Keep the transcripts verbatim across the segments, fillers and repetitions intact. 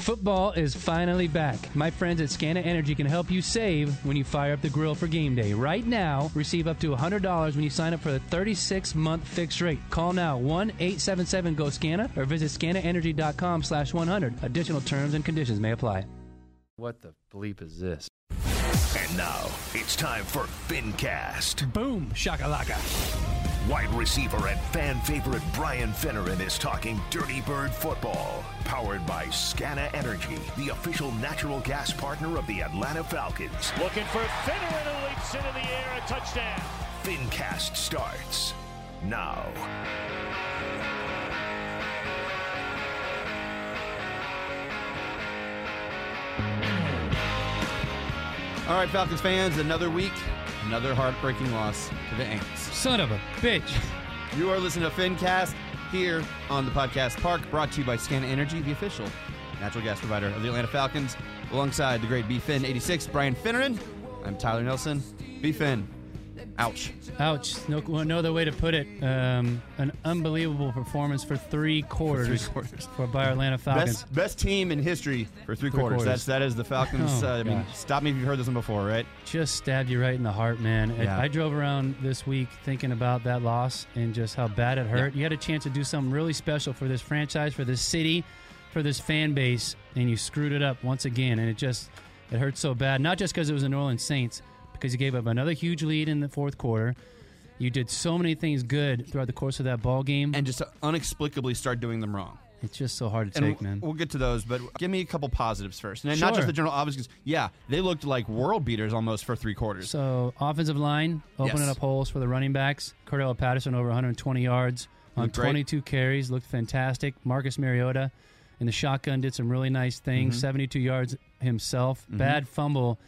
Football is finally back. My friends at Scana Energy can help you save when you fire up the grill for game day. Right now, receive up to one hundred dollars when you sign up for the thirty-six month fixed rate. Call now one eight seven seven go Scana or visit scana energy dot com slash one hundred. Additional terms and conditions may apply. What the bleep is this? And now, it's time for FinCast. Boom, shakalaka. Wide receiver and fan favorite Brian Finneran is talking Dirty Bird football. Powered by Scana Energy, the official natural gas partner of the Atlanta Falcons. Looking for Finneran, who leaps into the air, a touchdown. FinCast starts now. All right, Falcons fans, another week. Another heartbreaking loss to the Ants. Son of a bitch. You are listening to FinCast here on the Podcast Park, brought to you by Scana Energy, the official natural gas provider of the Atlanta Falcons, alongside the great B Fin eighty-six, Brian Finneran. I'm Tyler Nelson. B-Fin, ouch. Ouch. No, no other way to put it. Um, an unbelievable performance for three quarters, for three quarters. For by Atlanta Falcons. Best, best team in history for three, three quarters. quarters. That's, that is the Falcons. Oh, uh, I mean, stop me if you've heard this one before, right? Just stabbed you right in the heart, man. Yeah. I, I drove around this week thinking about that loss and just how bad it hurt. Yeah. You had a chance to do something really special for this franchise, for this city, for this fan base, and you screwed it up once again. And it just it hurt so bad, not just because it was the New Orleans Saints, because you gave up another huge lead in the fourth quarter. You did so many things good throughout the course of that ball game, and just to inexplicably start doing them wrong. It's just so hard to and take, we'll, man. We'll get to those, but give me a couple positives first. And sure. Not just the general obvious. Yeah, they looked like world beaters almost for three quarters. So, offensive line, opening yes. up holes for the running backs. Cordell Patterson over one hundred twenty yards on looked twenty-two great. carries. Looked fantastic. Marcus Mariota in the shotgun did some really nice things. Mm-hmm. seventy-two yards himself. Mm-hmm. Bad fumble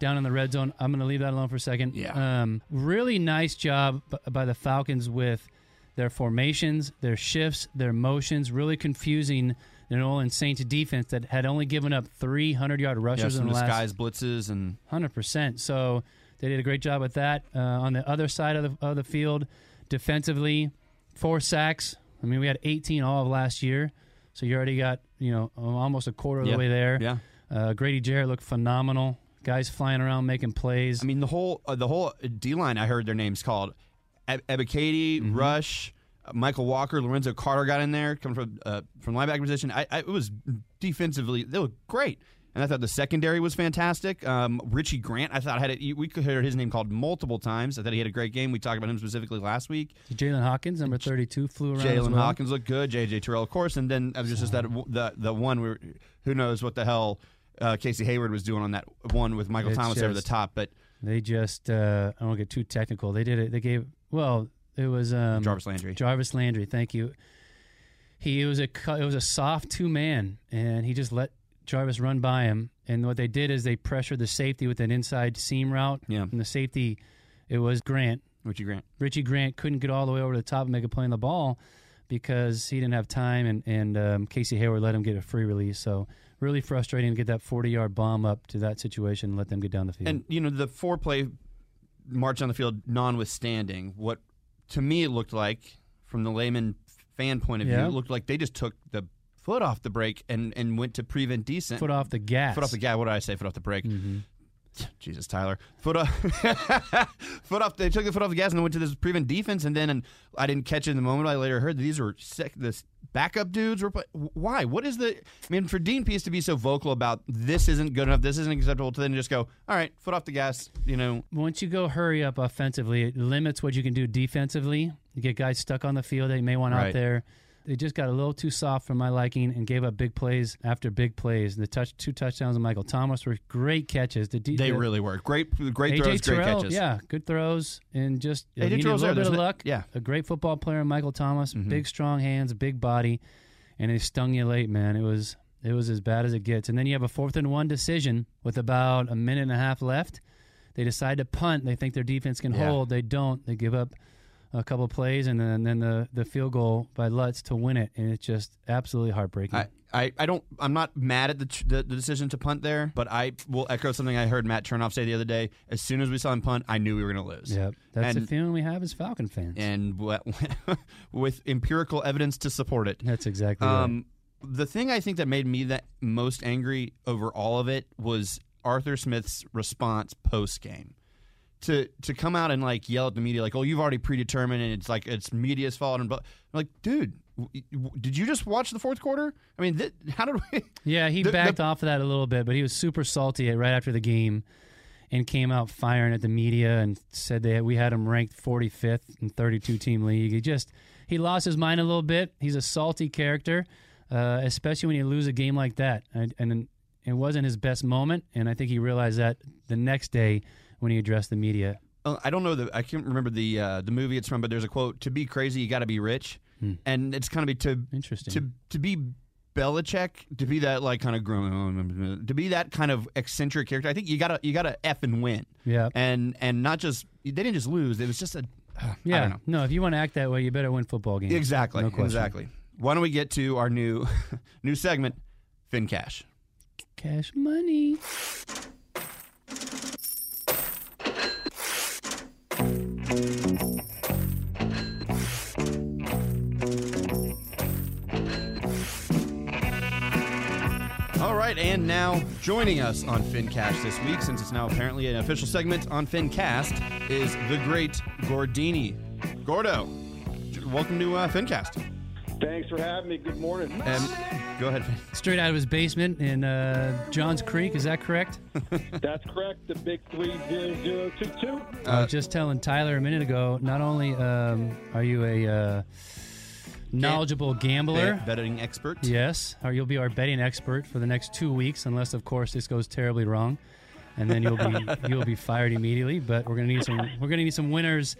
down in the red zone. I'm going to leave that alone for a second. Yeah. Um, really nice job b- by the Falcons with their formations, their shifts, their motions, really confusing the New Orleans Saints defense that had only given up three hundred yard rushers yeah, in the last. Disguise blitzes and one hundred percent. So they did a great job with that. Uh, on the other side of the, of the field, defensively, four sacks. I mean, we had eighteen all of last year. So you already got, you know, almost a quarter of yep. the way there. Yeah. Uh, Grady Jarrett looked phenomenal. Guys flying around making plays. I mean, the whole uh, the whole D line. I heard their names called: e- Ebiketie, mm-hmm. Rush, uh, Michael Walker, Lorenzo Carter got in there coming from uh, from linebacker position. I, I, it was defensively they looked great, and I thought the secondary was fantastic. Um, Richie Grant, I thought had it. We could hear his name called multiple times. I thought he had a great game. We talked about him specifically last week. Jalen Hawkins, number thirty-two, flew around. Jalen well. Hawkins looked good. J J. Terrell, of course, and then it was just that the the one where who knows what the hell. Uh, Casey Hayward was doing on that one with Michael it's Thomas just, over the top, but they just uh, I don't want to get too technical. They did it. They gave well. It was um, Jarvis Landry. Jarvis Landry. Thank you. He it was a it was a soft two man, and he just let Jarvis run by him. And what they did is they pressured the safety with an inside seam route. Yeah. And the safety, it was Grant. Richie Grant. Richie Grant couldn't get all the way over to the top and make a play on the ball because he didn't have time, and and um, Casey Hayward let him get a free release. So. Really frustrating to get that forty-yard bomb up to that situation and let them get down the field. And, you know, the four-play march on the field notwithstanding, what to me it looked like, from the layman fan point of yeah. view, it looked like they just took the foot off the brake and, and went to prevent decent. Foot off the gas. Foot off the gas. What did I say? Foot off the brake. Mm-hmm. Jesus, Tyler. Foot off. foot off. They took the foot off the gas and went to this prevent defense, and then and I didn't catch it in the moment. I later heard that these were sick. This backup dudes were play- Why? What is the... I mean, for Dean Pease to be so vocal about this isn't good enough, this isn't acceptable, to then just go, all right, foot off the gas, you know. Once you go hurry up offensively, it limits what you can do defensively. You get guys stuck on the field that you may want right. out there. They just got a little too soft for my liking and gave up big plays after big plays. The touch, two touchdowns of Michael Thomas were great catches. The D, they the, really were. Great great throws, Terrell, great catches. Yeah, good throws and just a little there. bit There's of luck. It, yeah. A great football player, Michael Thomas, mm-hmm. big, strong hands, big body, and they stung you late, man. It was it was as bad as it gets. And then you have a fourth and one decision with about a minute and a half left. They decide to punt. They think their defense can yeah. hold. They don't. They give up a couple of plays, and then, and then the, the field goal by Lutz to win it, and it's just absolutely heartbreaking. I, I, I don't I'm not mad at the, the the decision to punt there, but I will echo something I heard Matt Chernoff say the other day. As soon as we saw him punt, I knew we were going to lose. Yep, that's and, the feeling we have as Falcon fans, and what, with empirical evidence to support it. That's exactly um, right. the thing I think that made me the most angry over all of it was Arthur Smith's response post-game. To to come out and, like, yell at the media, like, oh, you've already predetermined, and it's, like, it's media's fault. And I'm like, dude, w- w- did you just watch the fourth quarter? I mean, th- how did we? Yeah, he the, backed the... off of that a little bit, but he was super salty right after the game and came out firing at the media and said they we had him ranked forty-fifth in thirty-two team league. He just – he lost his mind a little bit. He's a salty character, uh, especially when you lose a game like that. And, and it wasn't his best moment, and I think he realized that the next day – when he addressed the media. Uh, I don't know, the, I can't remember the uh, the movie it's from, but there's a quote, to be crazy, you got to be rich. Hmm. And it's kind of to, Interesting. to to be Belichick, to be that like kind of grown, to be that kind of eccentric character, I think you got to you got to F and win. Yeah. And and not just, they didn't just lose, it was just a, uh, yeah. I don't know. No, if you want to act that way, you better win football games. Exactly, no question. Exactly. Why don't we get to our new new segment, FinCash. Cash money. And now joining us on FinCast this week, since it's now apparently an official segment on FinCast, is the great Gordini. Gordo, welcome to uh, FinCast. Thanks for having me. Good morning. Um, go ahead. Straight out of his basement in uh, Johns Creek, is that correct? That's correct. The big three zero zero two two. I was just telling Tyler a minute ago, not only um, are you a... Uh, knowledgeable gambler. Betting expert. Yes, or you'll be our betting expert for the next two weeks, unless, of course, this goes terribly wrong, and then you'll be you'll be fired immediately. But we're gonna need some we're gonna need some winners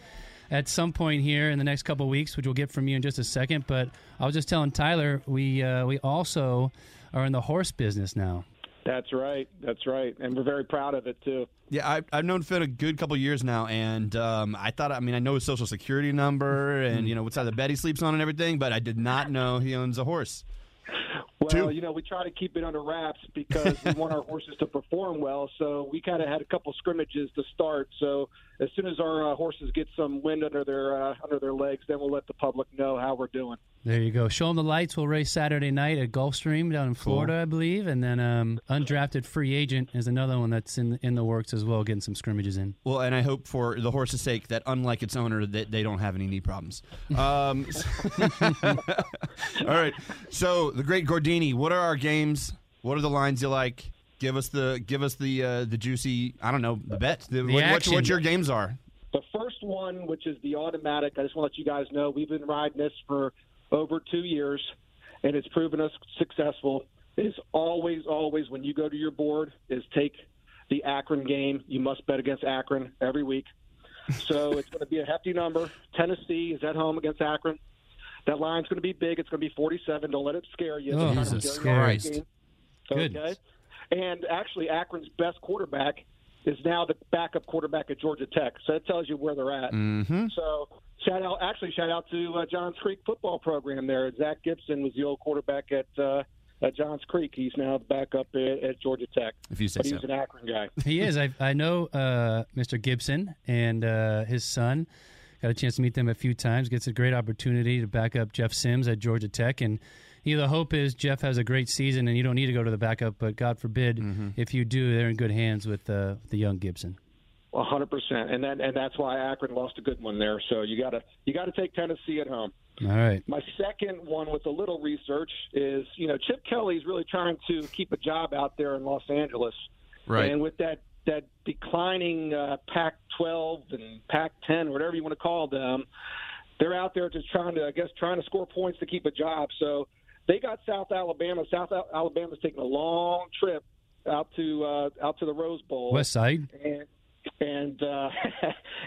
at some point here in the next couple of weeks, which we'll get from you in just a second. But I was just telling Tyler, we uh, we also are in the horse business now. That's right. That's right. And we're very proud of it, too. Yeah, I, I've known Finn a good couple of years now, and um, I thought, I mean, I know his social security number and, you know, what side of the bed he sleeps on and everything, but I did not know he owns a horse. Well, Two. you know, we try to keep it under wraps because we want our horses to perform well, so we kind of had a couple scrimmages to start. So as soon as our uh, horses get some wind under their uh, under their legs, then we'll let the public know how we're doing. There you go. Show them the lights. We'll race Saturday night at Gulfstream down in Florida, cool. I believe. And then um, Undrafted Free Agent is another one that's in in the works as well, getting some scrimmages in. Well, and I hope for the horse's sake that, unlike its owner, that they don't have any knee problems. Um, all right. So, the great Gordini, what are our games? What are the lines you like? Give us the give us the uh, the juicy, I don't know, the bets. The, the what, what, what your games are. The first one, which is the automatic, I just want to let you guys know, we've been riding this for over two years, and it's proven us successful. Is always, always when you go to your board is take the Akron game. You must bet against Akron every week. So it's going to be a hefty number. Tennessee is at home against Akron. That line's going to be big. It's going to be forty-seven. Don't let it scare you. Oh, Jesus Christ. Okay. And actually, Akron's best quarterback is now the backup quarterback at Georgia Tech. So that tells you where they're at. Mm-hmm. So shout out, actually shout out to uh, Johns Creek football program there. Zach Gibson was the old quarterback at, uh, at Johns Creek. He's now back up at, at Georgia Tech. If you say but so. He's an Akron guy. He is. I, I know uh, Mister Gibson and uh, his son. Got a chance to meet them a few times. Gets a great opportunity to back up Jeff Sims at Georgia Tech. And you know, the hope is Jeff has a great season and you don't need to go to the backup, but God forbid, mm-hmm. if you do, they're in good hands with uh, the young Gibson. one hundred percent. And that, and that's why Akron lost a good one there. So you got to you got to take Tennessee at home. All right. My second one with a little research is, you know, Chip Kelly's really trying to keep a job out there in Los Angeles. Right. And with that, that declining uh, Pac twelve and Pac ten, whatever you want to call them, they're out there just trying to, I guess, trying to score points to keep a job. So they got South Alabama. South Alabama's taking a long trip out to uh, out to the Rose Bowl. West Side. And and, uh,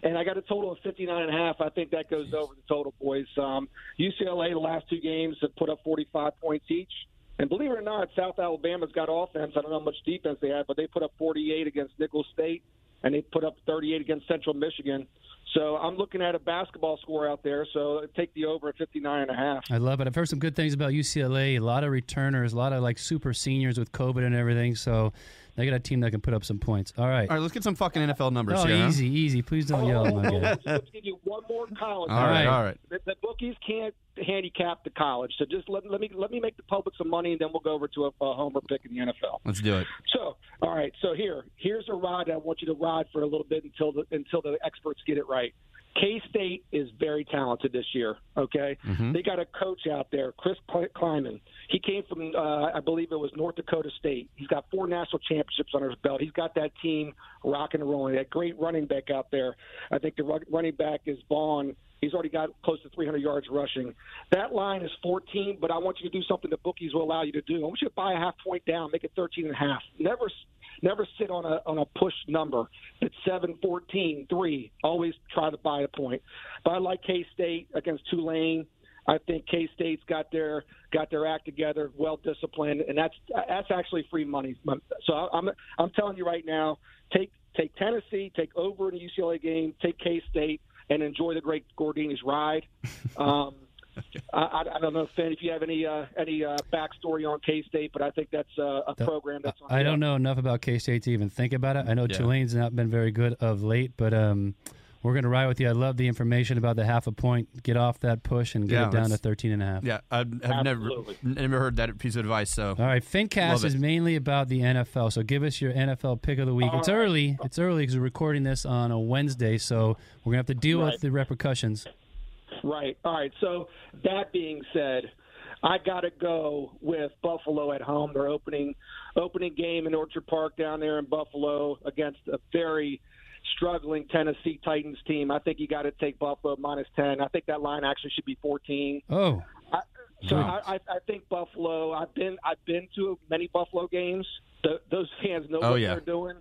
and I got a total of fifty-nine and a half. I think that goes Jeez. over the total, boys. Um, U C L A, the last two games, have put up forty-five points each. And believe it or not, South Alabama's got offense. I don't know how much defense they have, but they put up forty-eight against Nicholls State, and they put up thirty-eight against Central Michigan. So I'm looking at a basketball score out there, so take the over at fifty-nine and a half. I love it. I've heard some good things about U C L A, a lot of returners, a lot of like super seniors with COVID and everything, so they got a team that can put up some points. All right. All right, let's get some fucking N F L numbers oh, here. Oh, easy, huh? easy. Please don't oh, yell. Let's give you one more college. All right, all right. The, the bookies can't handicap the college, so just let, let me let me make the public some money, and then we'll go over to a, a homer pick in the N F L. Let's do it. So, all right. So here, here's a ride. I want you to ride for a little bit until the until the experts get it right. K-State is very talented this year, okay? Mm-hmm. They got a coach out there, Chris Kleiman. He came from, uh, I believe it was North Dakota State. He's got four national championships under his belt. He's got that team rocking and rolling. That great running back out there. I think the running back is Vaughn. He's already got close to three hundred yards rushing. That line is fourteen, but I want you to do something the bookies will allow you to do. I want you to buy a half point down, make it thirteen and a half. Never – Never sit on a on a push number. It's seven, fourteen, three. Always try to buy a point. But I like K-State against Tulane. I think K-State's got their got their act together, well disciplined, and that's that's actually free money. So I'm I'm telling you right now, take take Tennessee, take over in the U C L A game, take K-State, and enjoy the great Gordini's ride. Um, Okay. I, I don't know, Finn, if you have any uh, any uh, backstory on K-State, but I think that's uh, a that, program that's on I don't know enough about K-State to even think about it. I know yeah. Tulane's not been very good of late, but um, we're going to ride with you. I love the information about the half a point. Get off that push and get yeah, it down to thirteen and a half. Yeah, I've, I've never, never heard that piece of advice. So. All right, FinCast is mainly about the N F L, so give us your N F L pick of the week. All it's right. early. It's early because we're recording this on a Wednesday, so we're going to have to deal right. with the repercussions. Right. All right. So that being said, I got to go with Buffalo at home. They're opening opening game in Orchard Park down there in Buffalo against a very struggling Tennessee Titans team. I think you got to take Buffalo minus ten. I think that line actually should be fourteen. Oh, I, so wow. I, I think Buffalo. I've been I've been to many Buffalo games. Th- those fans know oh, what yeah. they're doing.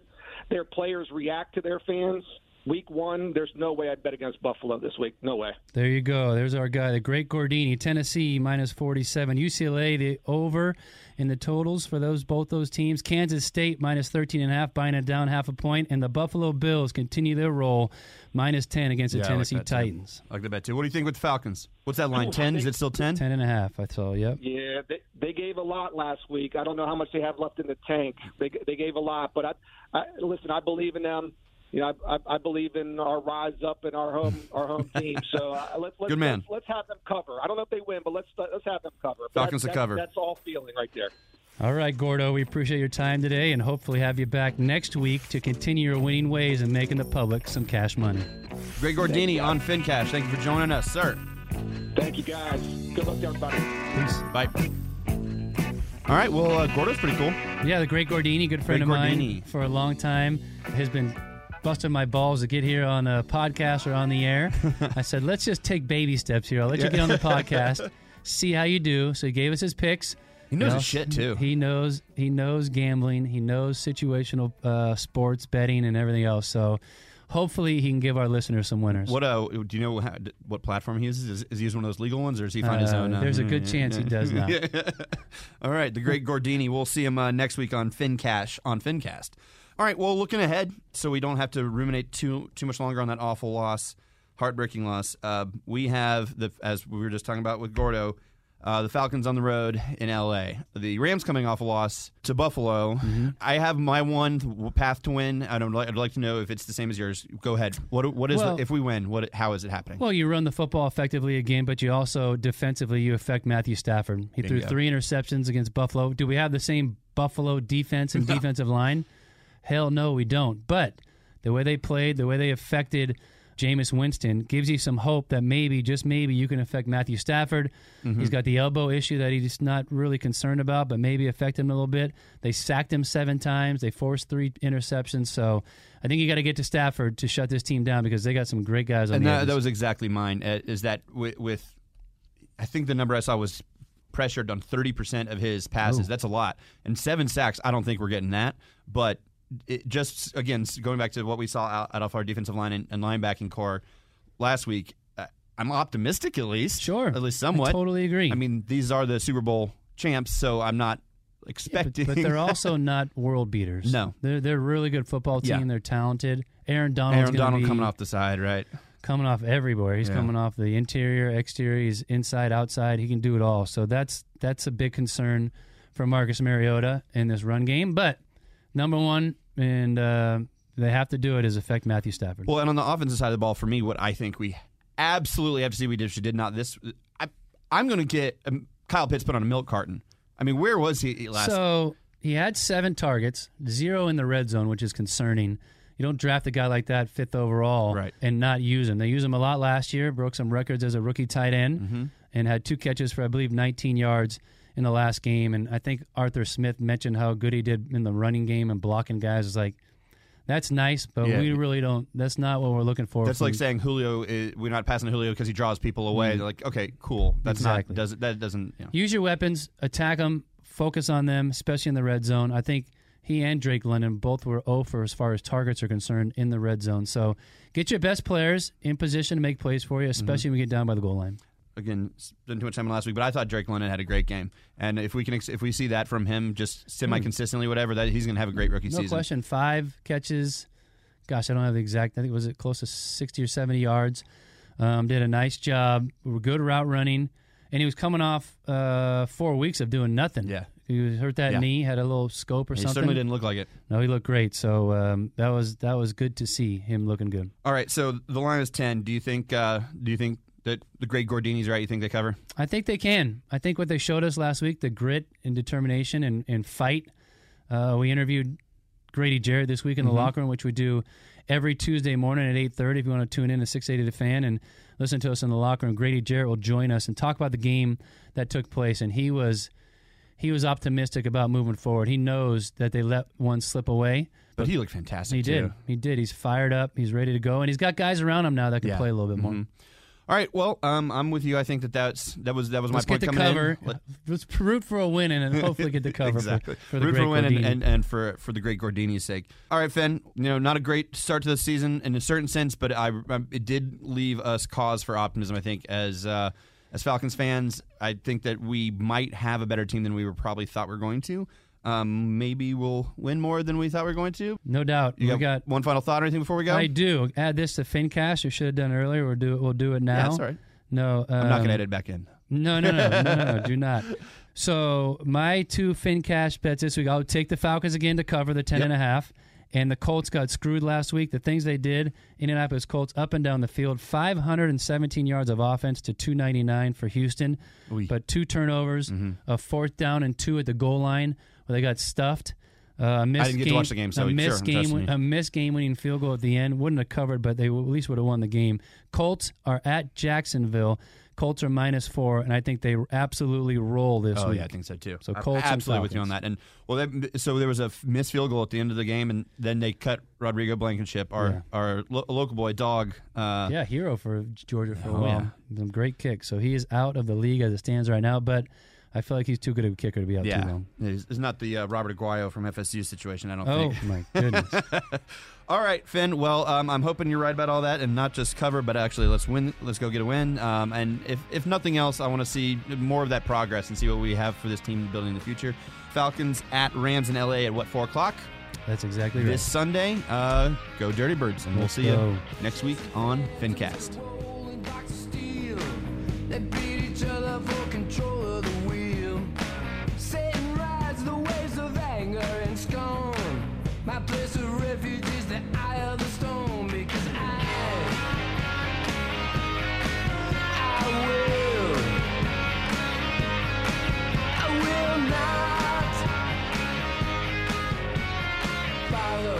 Their players react to their fans. Week one, there's no way I'd bet against Buffalo this week. No way. There you go. There's our guy, the great Gordini. Tennessee, minus forty-seven. U C L A, the over in the totals for those both those teams. Kansas State, minus thirteen and a half, buying it down half a point. And the Buffalo Bills continue their roll, minus ten against the yeah, Tennessee I like Titans. Too. I like that bet, too. What do you think with the Falcons? What's that line, ten? Is it still ten? ten and a half, I saw, yep. Yeah, they, they gave a lot last week. I don't know how much they have left in the tank. They they gave a lot. But, I, I listen, I believe in them. You know, I, I believe in our rise up and our home our home team. So uh, let's let's, Good man. let's let's have them cover. I don't know if they win, but let's let's have them cover. Falcons to cover. That's all feeling right there. All right, Gordo, we appreciate your time today, and hopefully have you back next week to continue your winning ways and making the public some cash money. Greg Gordini on FinCash. Thank you for joining us, sir. Thank you, guys. Good luck to everybody. Peace. Bye. All right. Well, uh, Gordo's pretty cool. Yeah, the great Gordini, good friend great of Gordini. mine for a long time, has been busting my balls to get here on a podcast or on the air. I said, let's just take baby steps here. I'll let yeah. you get on the podcast, see how you do. So he gave us his picks. He knows you know, his shit, too. He knows he knows gambling. He knows situational uh, sports, betting, and everything else. So hopefully he can give our listeners some winners. What uh, do you know how, what platform he uses? Is, is he using one of those legal ones, or is he find uh, his own? Uh, there's a good chance he does not. All right, the great Gordini. We'll see him uh, next week on FinCash on FinCast. All right, well, looking ahead, so we don't have to ruminate too too much longer on that awful loss, heartbreaking loss. Uh, we have, the as we were just talking about with Gordo, uh, the Falcons on the road in L A. The Rams coming off a loss to Buffalo. Mm-hmm. I have my one path to win. I don't, I'd like to know if it's the same as yours. Go ahead. What what is well, the, if we win? What how is it happening? Well, you run the football effectively again, but you also defensively you affect Matthew Stafford. He Bingo. threw three interceptions against Buffalo. Do we have the same Buffalo defense and no. defensive line? Hell no, we don't. But the way they played, the way they affected Jameis Winston gives you some hope that maybe, just maybe, you can affect Matthew Stafford. Mm-hmm. He's got the elbow issue that he's not really concerned about, but maybe affect him a little bit. They sacked him seven times. They forced three interceptions. So I think you got to get to Stafford to shut this team down because they got some great guys on and the And that, that was exactly mine, is that with, with – I think the number I saw was – pressured on thirty percent of his passes. Ooh. That's a lot. And seven sacks, I don't think we're getting that. But it just, again, going back to what we saw out, out of our defensive line and, and linebacking core last week, I'm optimistic at least. Sure. At least somewhat. I totally agree. I mean, these are the Super Bowl champs, so I'm not expecting. Yeah, but, but they're also not world beaters. No. They're, they're a really good football team. Yeah. They're talented. Aaron Donald's Aaron Donald be... coming off the side, right? Coming off everywhere. He's yeah. coming off the interior, exterior. He's inside, outside. He can do it all. So that's that's a big concern for Marcus Mariota in this run game. But number one, and uh, they have to do it, is affect Matthew Stafford. Well, and on the offensive side of the ball, for me, what I think we absolutely have to see what he did. She did not this. I, I'm going to get um, Kyle Pitts put on a milk carton. I mean, where was he last? So he had seven targets, zero in the red zone, which is concerning. You don't draft a guy like that fifth overall right. and not use him. They used him a lot last year, broke some records as a rookie tight end, mm-hmm. and had two catches for, I believe, nineteen yards in the last game. And I think Arthur Smith mentioned how good he did in the running game and blocking guys. It's like, that's nice, but yeah. we really don't – that's not what we're looking for. That's from, like saying Julio is, we're not passing to Julio because he draws people away. Mm-hmm. They're like, okay, cool. That's exactly. not does, – that doesn't you – know. Use your weapons, attack them, focus on them, especially in the red zone. I think – he and Drake London both were oh for as far as targets are concerned in the red zone. So get your best players in position to make plays for you, especially mm-hmm. when you get down by the goal line. Again, didn't too much time last week, but I thought Drake London had a great game. And if we can, if we see that from him just semi-consistently, whatever, that he's going to have a great rookie no season. No question. Five catches. Gosh, I don't have the exact. I think it was close to sixty or seventy yards. Um, did a nice job. We were good route running. And he was coming off uh, four weeks of doing nothing. Yeah. He hurt that yeah. knee, had a little scope or he something. He certainly didn't look like it. No, he looked great. So um, that was that was good to see him looking good. All right. So the line is ten. Do you think uh, do you think that the great Gordini's right? You think they cover? I think they can. I think what they showed us last week, the grit and determination and, and fight. Uh, we interviewed Grady Jarrett this week in the mm-hmm. locker room, which we do every Tuesday morning at eight thirty. If you want to tune in to six eighty The Fan and listen to us in the locker room, Grady Jarrett will join us and talk about the game that took place. And he was. He was optimistic about moving forward. He knows that they let one slip away. But, but he looked fantastic, he too. He did. He did. He's fired up. He's ready to go. And he's got guys around him now that can yeah. play a little bit more. Mm-hmm. All right, well, um, I'm with you. I think that that's, that was that was my Let's point coming cover. in. Let's get the cover. Let's root for a win and hopefully get the cover exactly. for, for the root great for a win and, and, and for, for the great Gordini's sake. All right, Finn, you know, not a great start to the season in a certain sense, but I, I it did leave us cause for optimism, I think, as uh, – as Falcons fans, I think that we might have a better team than we were probably thought we were going to. Um, maybe we'll win more than we thought we were going to. No doubt. You got, got one final thought or anything before we go? I do. Add this to FinCast. We should have done earlier. We'll do it, we'll do it now. Yeah, that's all right. No, um, I'm not going to edit back in. No, no, no, no, no, no, do not. So my two FinCast bets this week, I'll take the Falcons again to cover the ten yep. and a half. And the Colts got screwed last week. The things they did, Indianapolis Colts up and down the field, five hundred seventeen yards of offense to two ninety-nine for Houston, Oy. but two turnovers, mm-hmm. a fourth down and two at the goal line where they got stuffed. Uh, a missed I didn't get game, to watch the game, so a missed sure, game, a missed game-winning field goal at the end. Wouldn't have covered, but they at least would have won the game. Colts are at Jacksonville. Colts are minus four, and I think they absolutely roll this oh, week. Oh, yeah, I think so, too. So Colts I'm absolutely and with you on that. And well, that, so there was a missed field goal at the end of the game, and then they cut Rodrigo Blankenship, our yeah. our lo- local boy, dog. Uh, yeah, hero for Georgia for oh, a while. Yeah. Great kick. So he is out of the league as it stands right now, but I feel like he's too good of a kicker to be out yeah. too long. Yeah, it's not the uh, Robert Aguayo from F S U situation, I don't oh, think. Oh, my goodness. All right, Finn. Well, um, I'm hoping you're right about all that, and not just cover, but actually let's win. Let's go get a win. Um, and if, if nothing else, I want to see more of that progress and see what we have for this team building in the future. Falcons at Rams in L A at what four o'clock? That's exactly right. This Sunday, uh, go Dirty Birds, and we'll Let's see go. you next week on FinCast. They beat each other for control of the wheel. Satan rides the waves of anger and scorn. My place of refuge. The eye of the storm, because I, I will, I will not follow.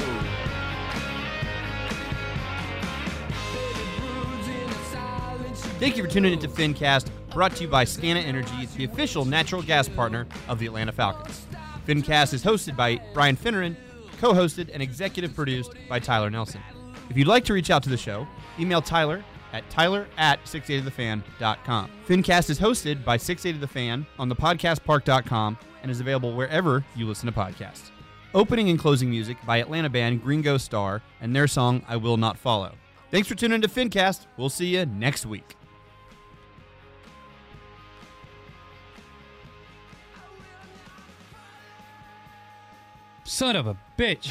Thank you for tuning in to FinCast, brought to you by Scana Energy, the official natural gas partner of the Atlanta Falcons. FinCast is hosted by Brian Finneran, co-hosted and executive produced by Tyler Nelson. If you'd like to reach out to the show, email Tyler at tyler at six eighty the fan dot com. FinCast is hosted by six eighty the fan on the podcast park dot com and is available wherever you listen to podcasts. Opening and closing music by Atlanta band Gringo Star and their song I Will Not Follow. Thanks for tuning to FinCast. We'll see you next week. Son of a bitch.